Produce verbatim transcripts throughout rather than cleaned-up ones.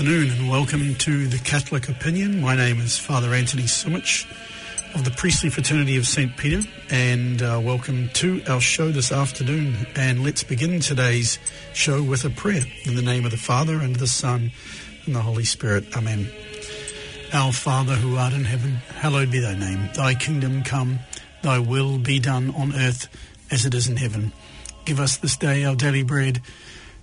afternoon and welcome to The Catholic Opinion. My name is Father Anthony Sumich of the Priestly Fraternity of Saint Peter, and uh, welcome to our show this afternoon. And let's begin today's show with a prayer. In the name of the Father, and the Son, and the Holy Spirit. Amen. Our Father, who art in heaven, hallowed be thy name. Thy kingdom come, thy will be done on earth as it is in heaven. Give us this day our daily bread,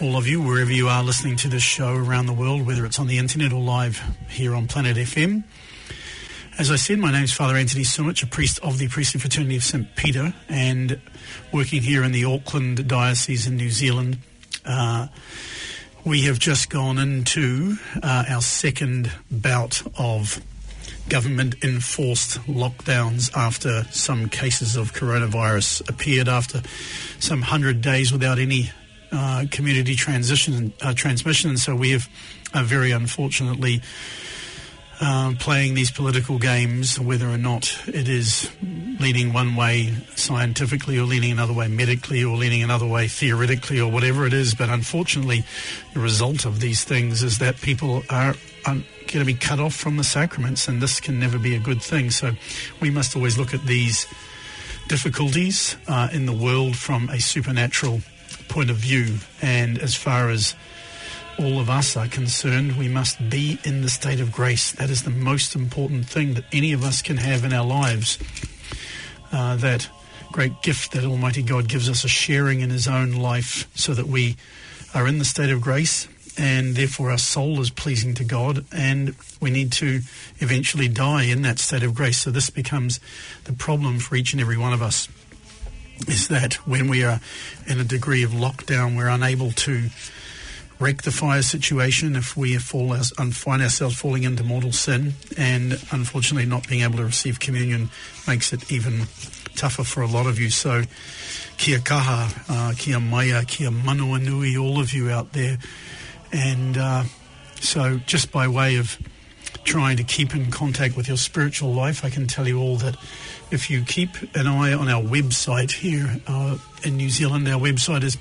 all of you, wherever you are listening to this show around the world, whether it's on the internet or live here on Planet F M. As I said, my name is Father Anthony Sumich, a priest of the Priestly Fraternity of Saint Peter, and working here in the Auckland Diocese in New Zealand. Uh, we have just gone into uh, our second bout of government-enforced lockdowns after some cases of coronavirus appeared after some hundred days without any uh, community transition uh, transmission. And so we have uh, very unfortunately... Uh, playing these political games, whether or not it is leaning one way scientifically or leaning another way medically or leaning another way theoretically or whatever it is. But unfortunately, the result of these things is that people are un- going to be cut off from the sacraments, and this can never be a good thing. So we must always look at these difficulties uh, in the world from a supernatural point of view. And as far as all of us are concerned, we must be in the state of grace. That is the most important thing that any of us can have in our lives. Uh, that great gift that Almighty God gives us, a sharing in his own life, so that we are in the state of grace, and therefore our soul is pleasing to God, and we need to eventually die in that state of grace. So this becomes the problem for each and every one of us, is that when we are in a degree of lockdown, we're unable to rectify a situation if we fall as, and find ourselves falling into mortal sin. And unfortunately, not being able to receive communion makes it even tougher for a lot of you. So kia kaha, uh, kia maya, kia manawa nui, all of you out there. And uh, so just by way of trying to keep in contact with your spiritual life, I can tell you all that if you keep an eye on our website here uh, in New Zealand, our website is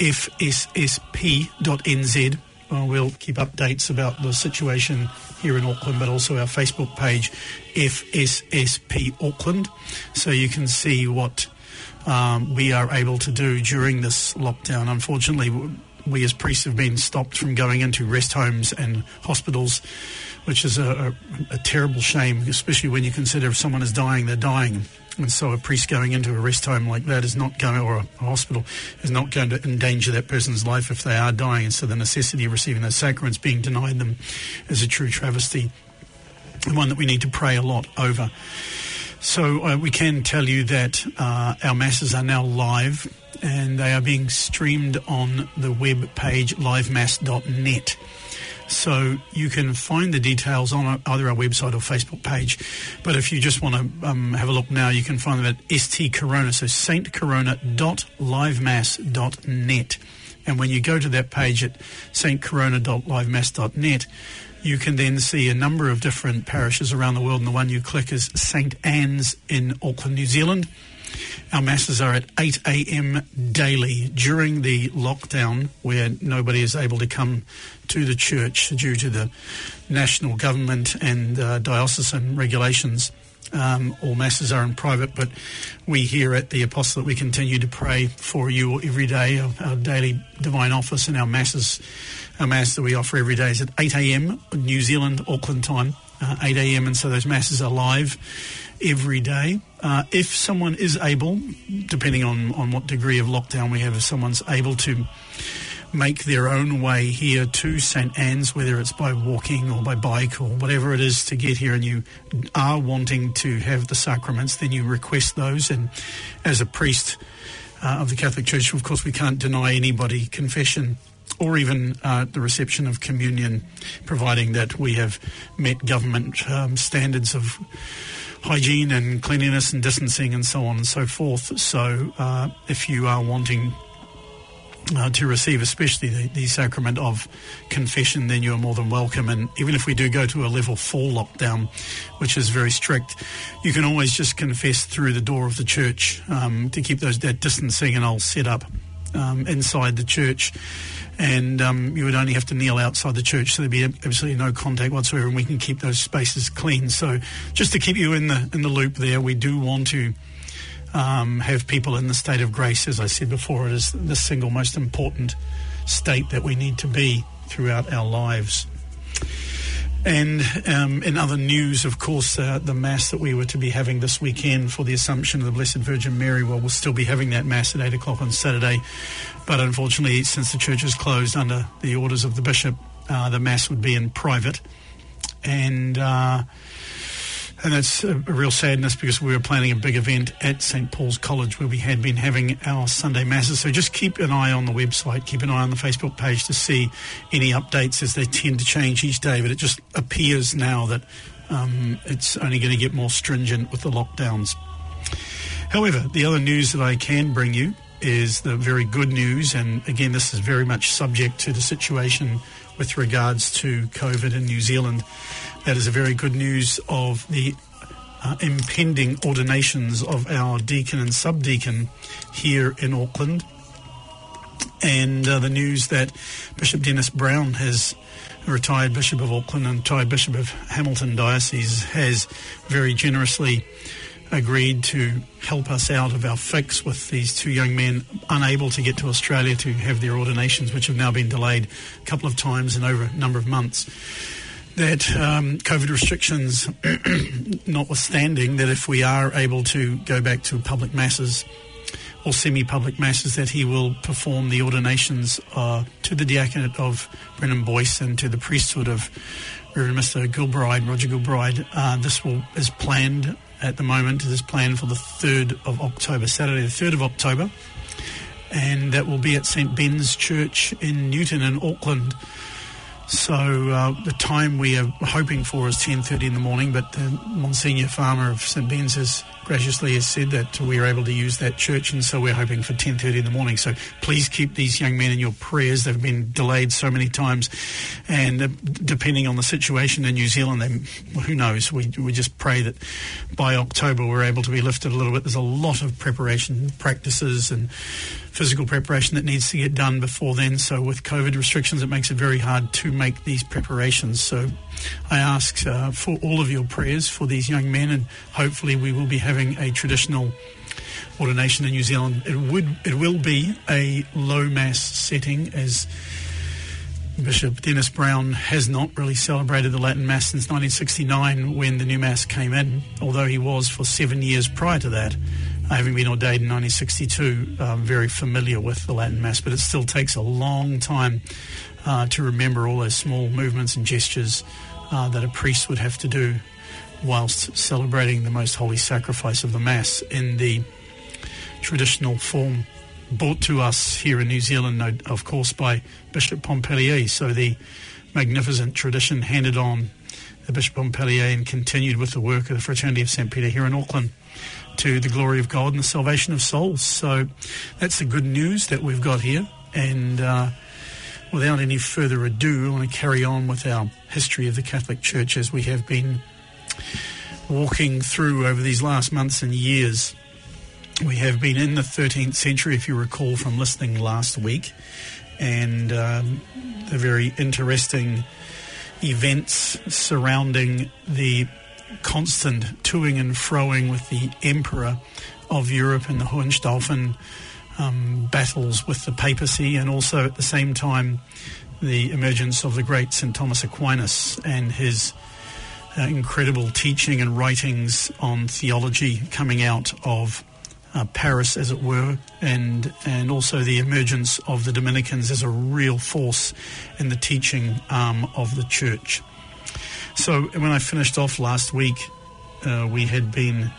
F S S P dot N Z. Uh, we'll keep updates about the situation here in Auckland, but also our Facebook page, F S S P Auckland, so you can see what um, we are able to do during this lockdown. Unfortunately, we as priests have been stopped from going into rest homes and hospitals, which is a, a, a terrible shame, especially when you consider if someone is dying, they're dying. And so a priest going into a rest home like that is not going, or a hospital, is not going to endanger that person's life if they are dying. And so the necessity of receiving those sacraments being denied them is a true travesty, and one that we need to pray a lot over. So uh, we can tell you that uh, our masses are now live, and they are being streamed on the web page live mass dot net. So you can find the details on either our website or Facebook page. But if you just want to um, have a look now, you can find them at stcorona, so st corona dot live mass dot net. And when you go to that page at st corona dot live mass dot net, you can then see a number of different parishes around the world, and the one you click is Saint Anne's in Auckland, New Zealand. Our masses are at eight a.m. daily during the lockdown, where nobody is able to come to the church due to the national government and uh, diocesan regulations. Um, all masses are in private, but we here at the Apostolate, we continue to pray for you every day. Our, our daily divine office and our masses, our mass that we offer every day is at eight a.m. New Zealand, Auckland time, uh, eight a.m. And so those masses are live every day. Uh, if someone is able, depending on, on what degree of lockdown we have, if someone's able to make their own way here to Saint Anne's, whether it's by walking or by bike or whatever it is to get here, and you are wanting to have the sacraments, then you request those. And as a priest uh, of the Catholic Church, of course, we can't deny anybody confession or even uh, the reception of communion, providing that we have met government um, standards of hygiene and cleanliness and distancing and so on and so forth. So uh, if you are wanting uh, to receive especially the, the sacrament of confession, then you are more than welcome. And even if we do go to a level four lockdown, which is very strict, you can always just confess through the door of the church um, to keep those that distancing and all set up um, inside the church. And um, you would only have to kneel outside the church, so there'd be absolutely no contact whatsoever, and we can keep those spaces clean. So just to keep you in the in the loop there, we do want to um, have people in the state of grace. As I said before, it is the single most important state that we need to be throughout our lives. And um, in other news, of course, uh, the Mass that we were to be having this weekend for the Assumption of the Blessed Virgin Mary, well, we'll still be having that Mass at eight o'clock on Saturday. But unfortunately, since the church is closed under the orders of the Bishop, uh, the Mass would be in private. And uh, and that's a real sadness, because we were planning a big event at Saint Paul's College where we had been having our Sunday Masses. So just keep an eye on the website, keep an eye on the Facebook page to see any updates, as they tend to change each day. But it just appears now that um, it's only going to get more stringent with the lockdowns. However, the other news that I can bring you is the very good news, and again, this is very much subject to the situation with regards to COVID in New Zealand. That is the very good news of the uh, impending ordinations of our deacon and subdeacon here in Auckland, and uh, the news that Bishop Denis Browne, has retired Bishop of Auckland and retired Bishop of Hamilton Diocese, has very generously agreed to help us out of our fix with these two young men unable to get to Australia to have their ordinations, which have now been delayed a couple of times and over a number of months. That um, COVID restrictions notwithstanding, that if we are able to go back to public masses or semi-public masses, that he will perform the ordinations uh, to the diaconate of Brennan Boyce and to the priesthood of Reverend Mister Gilbride, Roger Gilbride. Uh, this will is planned at the moment. It is planned for the third of October, Saturday the third of October, and that will be at Saint Ben's Church in Newton in Auckland. So uh, the time we are hoping for is ten thirty in the morning, but the Monsignor Farmer of Saint Ben's has graciously has said that we are able to use that church, and so we're hoping for ten thirty in the morning. So please keep these young men in your prayers. They've been delayed so many times, and depending on the situation in New Zealand, they, who knows, we, we just pray that by October we're able to be lifted a little bit. There's a lot of preparation practices and physical preparation that needs to get done before then. So with COVID restrictions, it makes it very hard to make these preparations. So I ask uh, for all of your prayers for these young men, and hopefully we will be having a traditional ordination in New Zealand. It would, it will be a low mass setting, as Bishop Denis Browne has not really celebrated the Latin Mass since nineteen sixty-nine, when the new Mass came in, although he was for seven years prior to that, having been ordained in nineteen sixty-two, um, very familiar with the Latin Mass. But it still takes a long time uh, to remember all those small movements and gestures uh, that a priest would have to do whilst celebrating the Most Holy Sacrifice of the Mass in the traditional form brought to us here in New Zealand, of course, by Bishop Pompallier. So the magnificent tradition handed on to Bishop Pompallier and continued with the work of the Fraternity of Saint Peter here in Auckland, to the glory of God and the salvation of souls. So that's the good news that we've got here. And uh, without any further ado, I want to carry on with our history of the Catholic Church, as we have been walking through over these last months and years. We have been in the thirteenth century, if you recall from listening last week, and um, the very interesting events surrounding the constant toing and froing with the Emperor of Europe and the Hohenstaufen um, battles with the papacy, and also at the same time the emergence of the great Saint Thomas Aquinas and his uh, incredible teaching and writings on theology coming out of uh, Paris, as it were, and and also the emergence of the Dominicans as a real force in the teaching arm of the Church. So when I finished off last week, uh, we had been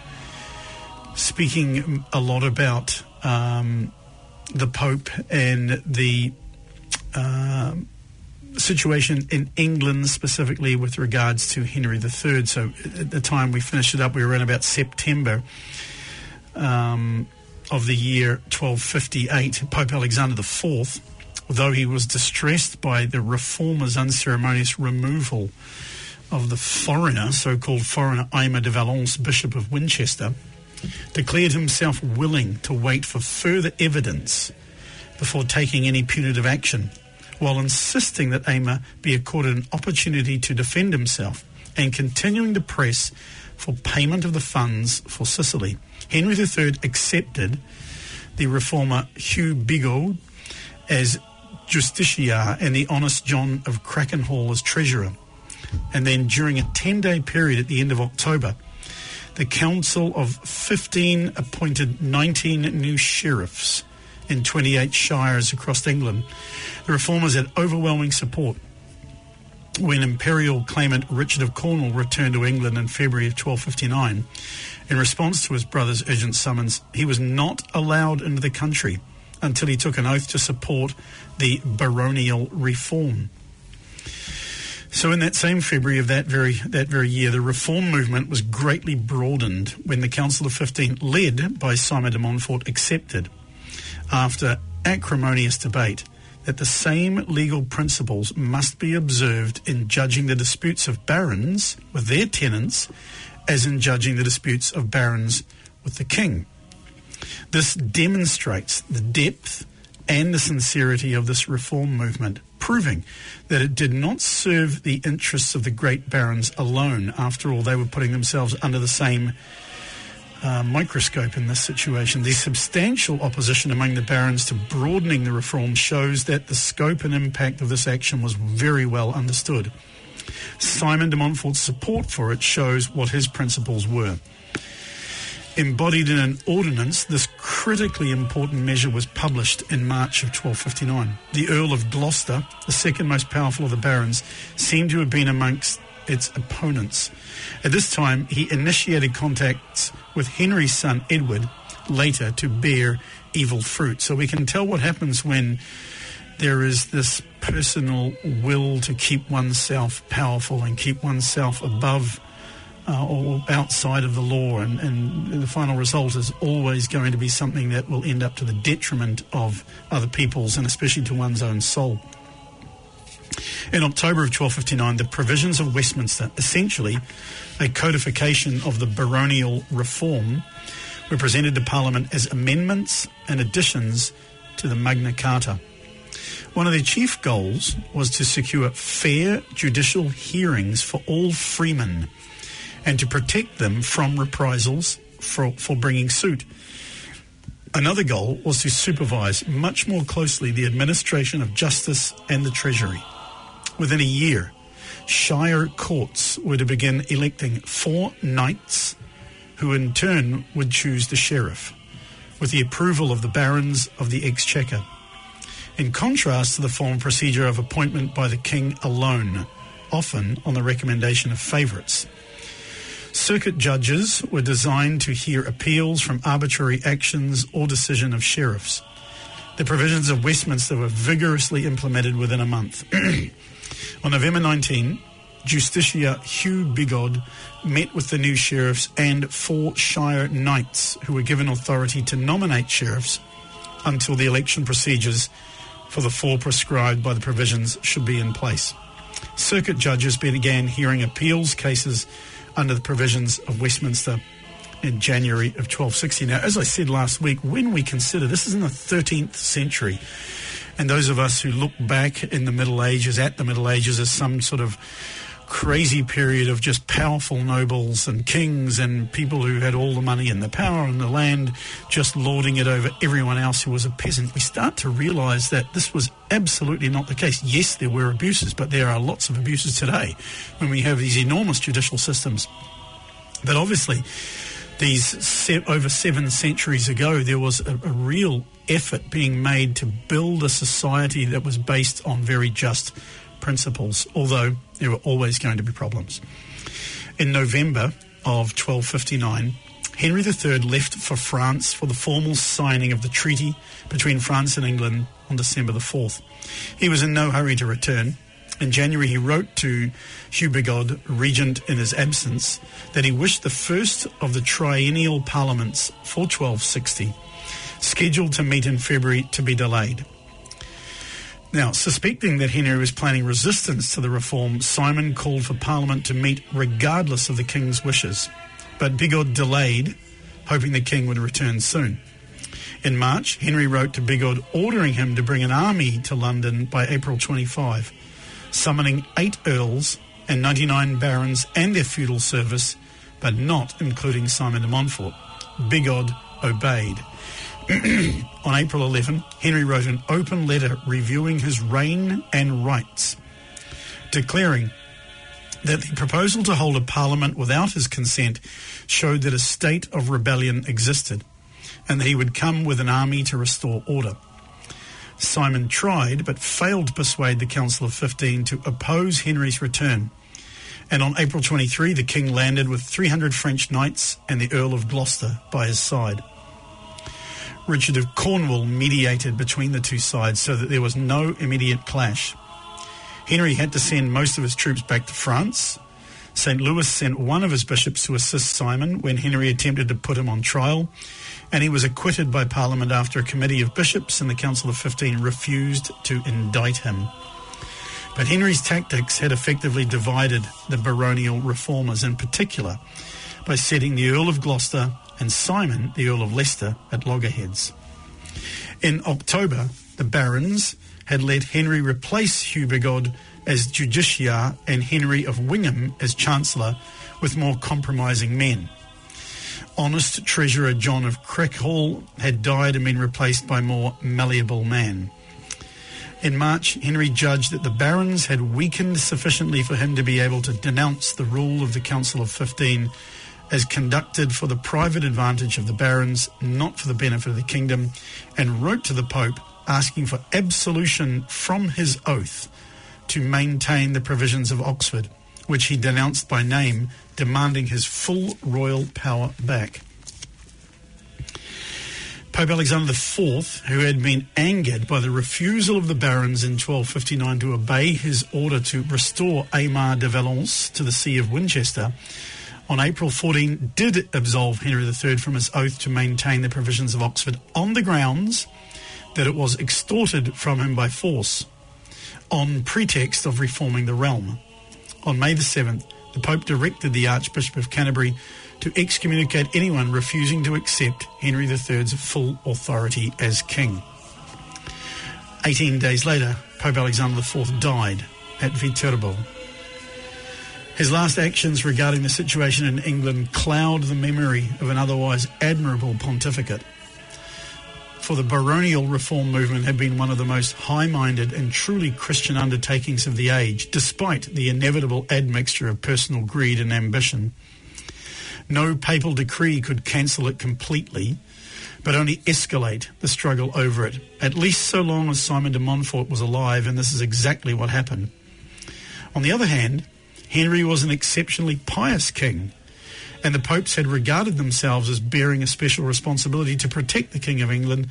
speaking a lot about um, the Pope and the uh, situation in England specifically with regards to Henry the Third. So at the time we finished it up, we were in about September um, of the year twelve fifty-eight. Pope Alexander the Fourth, though he was distressed by the reformers' unceremonious removal of the foreigner, so-called foreigner Aimer de Valence, Bishop of Winchester, declared himself willing to wait for further evidence before taking any punitive action, while insisting that Aimer be accorded an opportunity to defend himself and continuing to press for payment of the funds for Sicily. Henry the Third accepted the reformer Hugh Bigod as justiciar and the honest John of Crackenhall as treasurer. And then during a ten-day period at the end of October, the council of fifteen appointed nineteen new sheriffs in twenty-eight shires across England. The reformers had overwhelming support when imperial claimant Richard of Cornwall returned to England in February of twelve fifty-nine. In response to his brother's urgent summons, he was not allowed into the country until he took an oath to support the baronial reform. So in that same February of that very that very year, the reform movement was greatly broadened when the Council of fifteen, led by Simon de Montfort, accepted, after acrimonious debate, that the same legal principles must be observed in judging the disputes of barons with their tenants as in judging the disputes of barons with the king. This demonstrates the depth and the sincerity of this reform movement, proving that it did not serve the interests of the great barons alone. After all, they were putting themselves under the same uh, microscope in this situation. The substantial opposition among the barons to broadening the reform shows that the scope and impact of this action was very well understood. Simon de Montfort's support for it shows what his principles were. Embodied in an ordinance, this critically important measure was published in March of twelve fifty-nine. The Earl of Gloucester, the second most powerful of the barons, seemed to have been amongst its opponents. At this time, he initiated contacts with Henry's son Edward, later to bear evil fruit. So we can tell what happens when there is this personal will to keep oneself powerful and keep oneself above Uh, or outside of the law, and, and the final result is always going to be something that will end up to the detriment of other people's, and especially to one's own soul. In October of twelve fifty-nine, the Provisions of Westminster, essentially a codification of the baronial reform, were presented to Parliament as amendments and additions to the Magna Carta. One of their chief goals was to secure fair judicial hearings for all freemen, and to protect them from reprisals for, for bringing suit. Another goal was to supervise much more closely the administration of justice and the treasury. Within a year, shire courts were to begin electing four knights, who in turn would choose the sheriff, with the approval of the barons of the exchequer, in contrast to the formal procedure of appointment by the king alone, often on the recommendation of favourites. Circuit judges were designed to hear appeals from arbitrary actions or decision of sheriffs. The Provisions of Westminster were vigorously implemented within a month. On November nineteenth, Justiciar Hugh Bigod met with the new sheriffs and four shire knights, who were given authority to nominate sheriffs until the election procedures for the four prescribed by the Provisions should be in place. Circuit judges began hearing appeals cases under the Provisions of Westminster in January of twelve sixty. Now, as I said last week, when we consider this is in the thirteenth century, and those of us who look back in the Middle Ages, at the Middle Ages, as some sort of crazy period of just powerful nobles and kings and people who had all the money and the power and the land, just lording it over everyone else who was a peasant, we start to realise that this was absolutely not the case. Yes, there were abuses, but there are lots of abuses today when we have these enormous judicial systems. But obviously, these over seven centuries ago, there was a, a real effort being made to build a society that was based on very just principles, although there were always going to be problems. In November of twelve fifty-nine, Henry the Third left for France for the formal signing of the treaty between France and England on December the fourth. He was in no hurry to return, In January, he wrote to Hugh Bigod, regent in his absence, that he wished the first of the triennial parliaments for twelve sixty, scheduled to meet in February, to be delayed. Now, suspecting that Henry was planning resistance to the reform, Simon called for Parliament to meet regardless of the king's wishes, but Bigod delayed, hoping the king would return soon. In March, Henry wrote to Bigod ordering him to bring an army to London by April twenty-fifth, summoning eight earls and ninety-nine barons and their feudal service, but not including Simon de Montfort. Bigod obeyed. On April eleventh, Henry wrote an open letter reviewing his reign and rights, declaring that the proposal to hold a parliament without his consent showed that a state of rebellion existed, and that he would come with an army to restore order. Simon tried, but failed to persuade the Council of fifteen to oppose Henry's return. And on April twenty-third, the king landed with three hundred French knights and the Earl of Gloucester by his side. Richard of Cornwall mediated between the two sides so that there was no immediate clash. Henry had to send most of his troops back to France. Saint Louis sent one of his bishops to assist Simon when Henry attempted to put him on trial, and he was acquitted by Parliament after a committee of bishops and the Council of fifteen refused to indict him. But Henry's tactics had effectively divided the baronial reformers, in particular by setting the Earl of Gloucester and Simon, the Earl of Leicester, at loggerheads. In October, the barons had let Henry replace Hugh Bigod as Justiciar and Henry of Wingham as Chancellor with more compromising men. Honest treasurer John of Crackenhall had died and been replaced by a more malleable man. In March, Henry judged that the barons had weakened sufficiently for him to be able to denounce the rule of the Council of fifteen as conducted for the private advantage of the barons, not for the benefit of the kingdom, and wrote to the Pope asking for absolution from his oath to maintain the Provisions of Oxford, which he denounced by name, demanding his full royal power back. Pope Alexander the Fourth, who had been angered by the refusal of the barons in twelve fifty-nine to obey his order to restore Aimer de Valence to the See of Winchester, on April fourteenth did absolve Henry the Third from his oath to maintain the Provisions of Oxford on the grounds that it was extorted from him by force, on pretext of reforming the realm. On May the seventh, the Pope directed the Archbishop of Canterbury to excommunicate anyone refusing to accept Henry the Third's full authority as king. Eighteen days later, Pope Alexander the Fourth died at Viterbo. His last actions regarding the situation in England cloud the memory of an otherwise admirable pontificate, for the baronial reform movement had been one of the most high-minded and truly Christian undertakings of the age, despite the inevitable admixture of personal greed and ambition. No papal decree could cancel it completely, but only escalate the struggle over it, at least so long as Simon de Montfort was alive, and this is exactly what happened. On the other hand, Henry was an exceptionally pious king, and the popes had regarded themselves as bearing a special responsibility to protect the King of England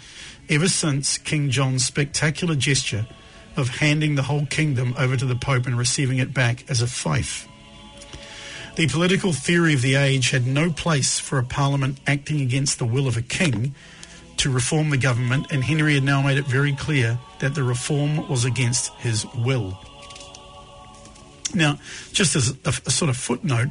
ever since King John's spectacular gesture of handing the whole kingdom over to the Pope and receiving it back as a fief. The political theory of the age had no place for a parliament acting against the will of a king to reform the government, and Henry had now made it very clear that the reform was against his will. Now, just as a, a sort of footnote,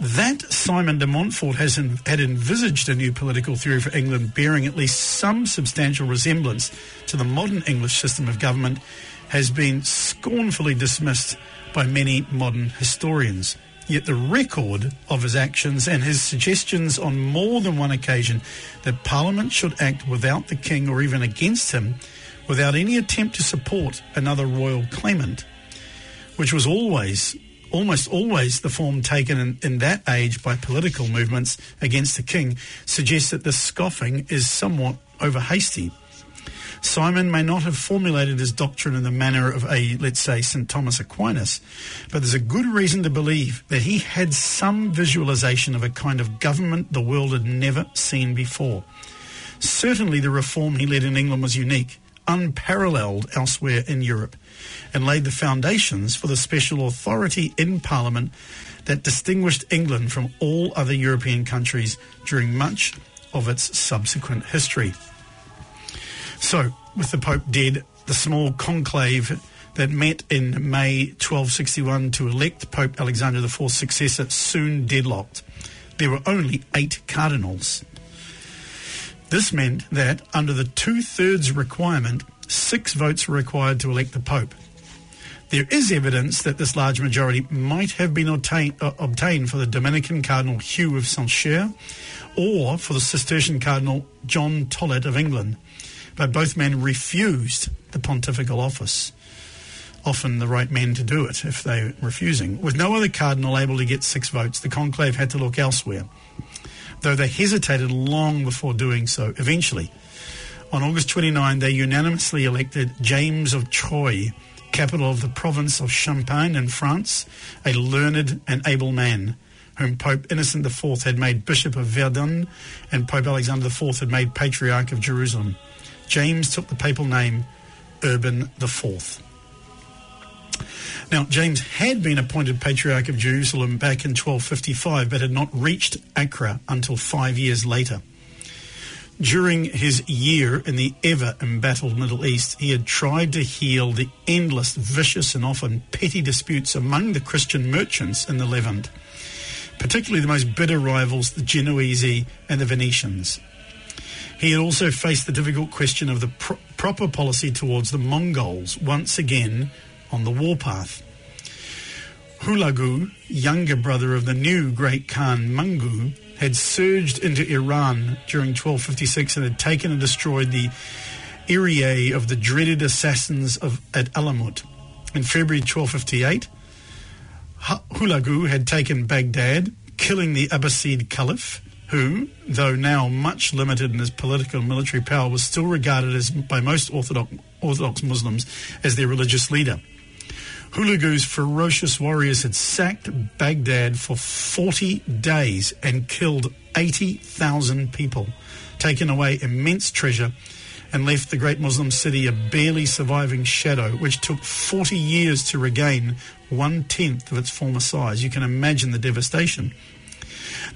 that Simon de Montfort has in, had envisaged a new political theory for England bearing at least some substantial resemblance to the modern English system of government has been scornfully dismissed by many modern historians. Yet the record of his actions and his suggestions on more than one occasion that Parliament should act without the king or even against him, without any attempt to support another royal claimant, which was always, almost always, the form taken in, in that age by political movements against the king, suggests that this scoffing is somewhat over-hasty. Simon may not have formulated his doctrine in the manner of a, let's say, Saint Thomas Aquinas, but there's a good reason to believe that he had some visualization of a kind of government the world had never seen before. Certainly the reform he led in England was unique, unparalleled elsewhere in Europe, and laid the foundations for the special authority in Parliament that distinguished England from all other European countries during much of its subsequent history. So, with the Pope dead, the small conclave that met in May twelve sixty-one to elect Pope Alexander the Fourth's successor soon deadlocked. There were only eight cardinals. This meant that, under the two-thirds requirement, six votes were required to elect the Pope. There is evidence that this large majority might have been obtain, uh, obtained for the Dominican Cardinal Hugh of Saint-Cher or for the Cistercian Cardinal John Tollett of England, but both men refused the pontifical office. Often the right men to do it if they were refusing. With no other cardinal able to get six votes, the conclave had to look elsewhere, though they hesitated long before doing so eventually. On August twenty-ninth, they unanimously elected James of Troyes, capital of the province of Champagne in France, a learned and able man, whom Pope Innocent the Fourth had made Bishop of Verdun and Pope Alexander the Fourth had made Patriarch of Jerusalem. James took the papal name Urban the Fourth. Now, James had been appointed Patriarch of Jerusalem back in twelve fifty-five, but had not reached Accra until five years later. During his year in the ever-embattled Middle East, he had tried to heal the endless, vicious and often petty disputes among the Christian merchants in the Levant, particularly the most bitter rivals, the Genoese and the Venetians. He had also faced the difficult question of the pro- proper policy towards the Mongols, once again on the warpath. Hulagu, younger brother of the new great Khan Mangu, had surged into Iran during twelve fifty-six and had taken and destroyed the area of the dreaded assassins of, at Alamut. In February twelve fifty-eight, Hulagu had taken Baghdad, killing the Abbasid Caliph, who, though now much limited in his political and military power, was still regarded as by most Orthodox, Orthodox Muslims as their religious leader. Hulagu's ferocious warriors had sacked Baghdad for forty days and killed eighty thousand people, taken away immense treasure, and left the great Muslim city a barely surviving shadow, which took forty years to regain one-tenth of its former size. You can imagine the devastation.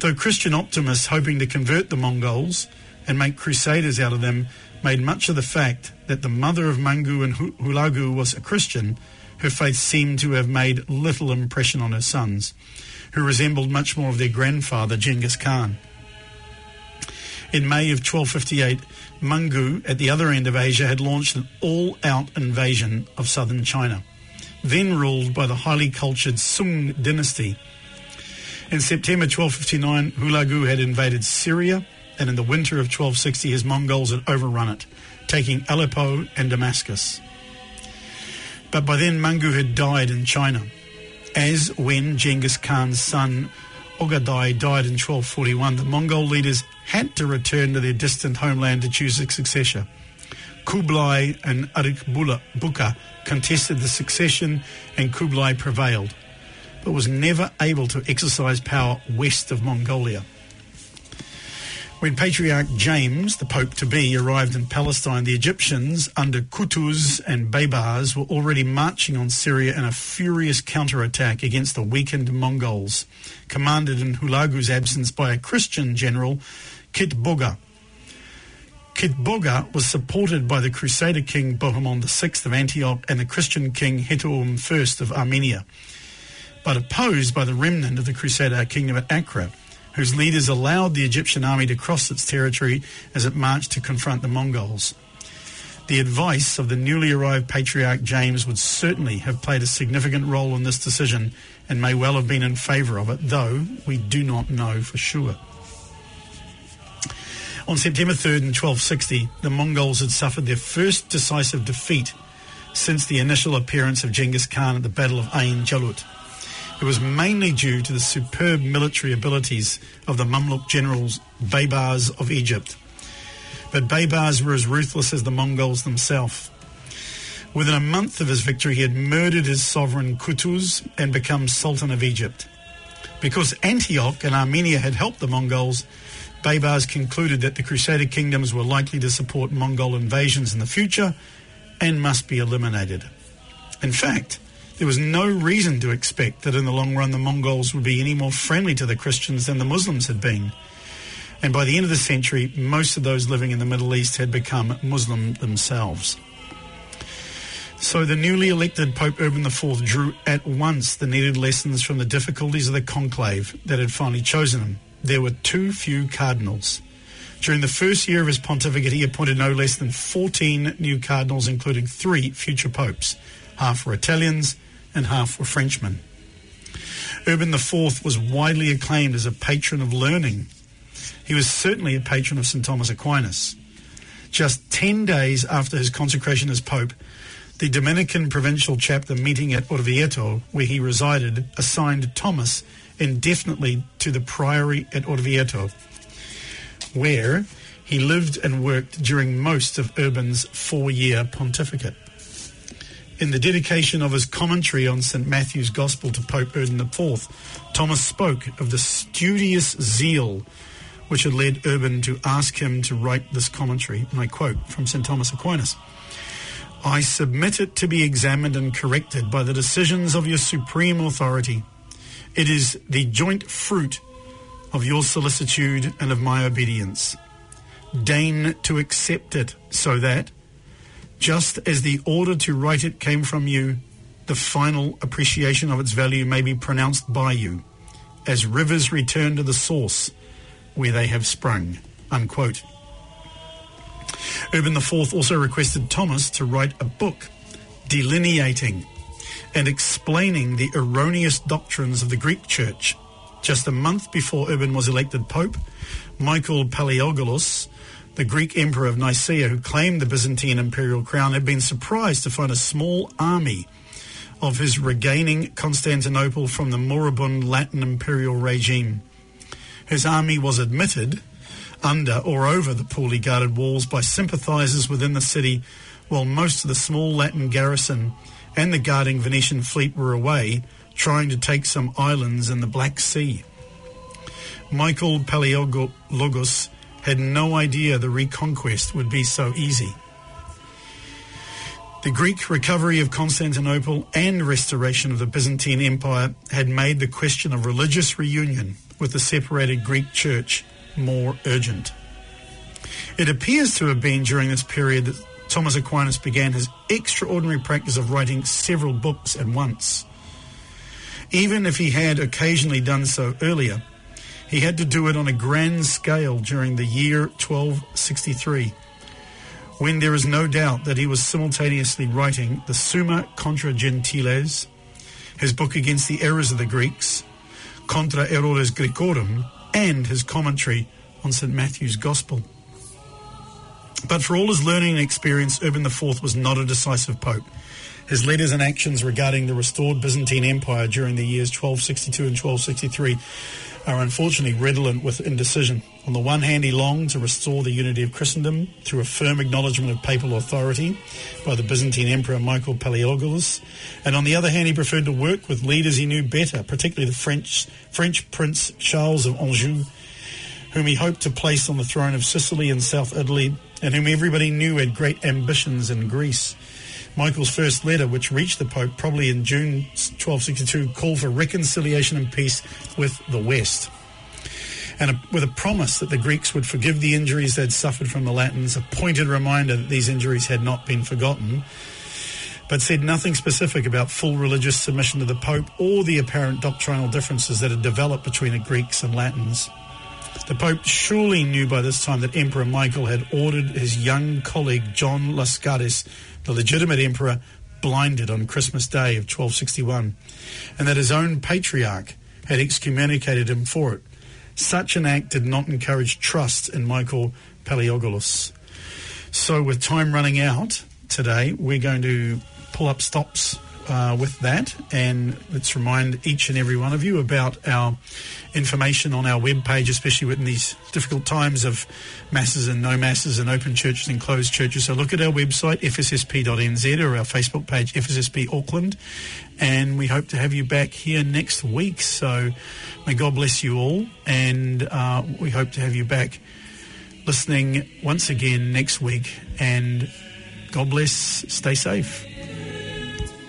Though Christian optimists hoping to convert the Mongols and make crusaders out of them made much of the fact that the mother of Mangu and Hulagu was a Christian, her faith seemed to have made little impression on her sons, who resembled much more of their grandfather, Genghis Khan. In May of twelve fifty-eight, Mangu, at the other end of Asia, had launched an all-out invasion of southern China, then ruled by the highly cultured Sung dynasty. In September twelve fifty-nine, Hulagu had invaded Syria, and in the winter of twelve sixty, his Mongols had overrun it, taking Aleppo and Damascus. But by then, Mangu had died in China, as when Genghis Khan's son Ogadai died in twelve forty-one, the Mongol leaders had to return to their distant homeland to choose a successor. Kublai and Arikbuka contested the succession, and Kublai prevailed, but was never able to exercise power west of Mongolia. When Patriarch James, the Pope-to-be, arrived in Palestine, the Egyptians, under Kutuz and Baybars, were already marching on Syria in a furious counterattack against the weakened Mongols, commanded in Hulagu's absence by a Christian general, Kitboga. Kitboga was supported by the Crusader king Bohemond the Sixth of Antioch and the Christian king Hetoum I of Armenia, but opposed by the remnant of the Crusader kingdom at Accra, whose leaders allowed the Egyptian army to cross its territory as it marched to confront the Mongols. The advice of the newly arrived Patriarch James would certainly have played a significant role in this decision and may well have been in favour of it, though we do not know for sure. On September third in twelve sixty, the Mongols had suffered their first decisive defeat since the initial appearance of Genghis Khan at the Battle of Ain Jalut. It was mainly due to the superb military abilities of the Mamluk generals Baybars of Egypt. But Baybars were as ruthless as the Mongols themselves. Within a month of his victory, he had murdered his sovereign Kutuz and become Sultan of Egypt. Because Antioch and Armenia had helped the Mongols, Baybars concluded that the Crusader kingdoms were likely to support Mongol invasions in the future and must be eliminated. In fact, there was no reason to expect that in the long run the Mongols would be any more friendly to the Christians than the Muslims had been. And by the end of the century, most of those living in the Middle East had become Muslim themselves. So the newly elected Pope Urban the Fourth drew at once the needed lessons from the difficulties of the conclave that had finally chosen him. There were too few cardinals. During the first year of his pontificate, he appointed no less than fourteen new cardinals, including three future popes. Half were Italians and half were Frenchmen. Urban the Fourth was widely acclaimed as a patron of learning. He was certainly a patron of Saint Thomas Aquinas. Just ten days after his consecration as Pope, the Dominican provincial chapter meeting at Orvieto, where he resided, assigned Thomas indefinitely to the priory at Orvieto, where he lived and worked during most of Urban's four-year pontificate. In the dedication of his commentary on Saint Matthew's Gospel to Pope Urban the Fourth, Thomas spoke of the studious zeal which had led Urban to ask him to write this commentary, and I quote from Saint Thomas Aquinas, "I submit it to be examined and corrected by the decisions of your supreme authority. It is the joint fruit of your solicitude and of my obedience. Deign to accept it so that, just as the order to write it came from you, the final appreciation of its value may be pronounced by you, as rivers return to the source where they have sprung," unquote. Urban the Fourth also requested Thomas to write a book delineating and explaining the erroneous doctrines of the Greek Church. Just a month before Urban was elected Pope, Michael Palaiologos, the Greek emperor of Nicaea, who claimed the Byzantine imperial crown, had been surprised to find a small army of his regaining Constantinople from the moribund Latin imperial regime. His army was admitted under or over the poorly guarded walls by sympathizers within the city, while most of the small Latin garrison and the guarding Venetian fleet were away, trying to take some islands in the Black Sea. Michael Palaiologos had no idea the reconquest would be so easy. The Greek recovery of Constantinople and restoration of the Byzantine Empire had made the question of religious reunion with the separated Greek Church more urgent. It appears to have been during this period that Thomas Aquinas began his extraordinary practice of writing several books at once. Even if he had occasionally done so earlier, he had to do it on a grand scale during the year twelve sixty-three, when there is no doubt that he was simultaneously writing the Summa Contra Gentiles, his book against the errors of the Greeks, Contra Errores Graecorum, and his commentary on Saint Matthew's Gospel. But for all his learning and experience, Urban the Fourth was not a decisive pope. His letters and actions regarding the restored Byzantine Empire during the years twelve sixty-two and twelve sixty-three are unfortunately redolent with indecision. On the one hand, he longed to restore the unity of Christendom through a firm acknowledgement of papal authority by the Byzantine Emperor Michael Palaiologos, and on the other hand, he preferred to work with leaders he knew better, particularly the French, French Prince Charles of Anjou, whom he hoped to place on the throne of Sicily and South Italy, and whom everybody knew had great ambitions in Greece. Michael's first letter, which reached the Pope probably in June twelve sixty-two, called for reconciliation and peace with the West, and a, with a promise that the Greeks would forgive the injuries they'd suffered from the Latins, a pointed reminder that these injuries had not been forgotten, but said nothing specific about full religious submission to the Pope or the apparent doctrinal differences that had developed between the Greeks and Latins. The Pope surely knew by this time that Emperor Michael had ordered his young colleague John Lascaris, the legitimate emperor, blinded on Christmas Day of twelve sixty-one, and that his own patriarch had excommunicated him for it. Such an act did not encourage trust in Michael Palaiologos. So with time running out today, we're going to pull up stops uh, with that. And let's remind each and every one of you about our information on our webpage, especially in these difficult times of masses and no masses and open churches and closed churches. So look at our website, f s s p dot n z, or our Facebook page, F S S P Auckland. And we hope to have you back here next week. So may God bless you all. And uh, we hope to have you back listening once again next week. And God bless. Stay safe.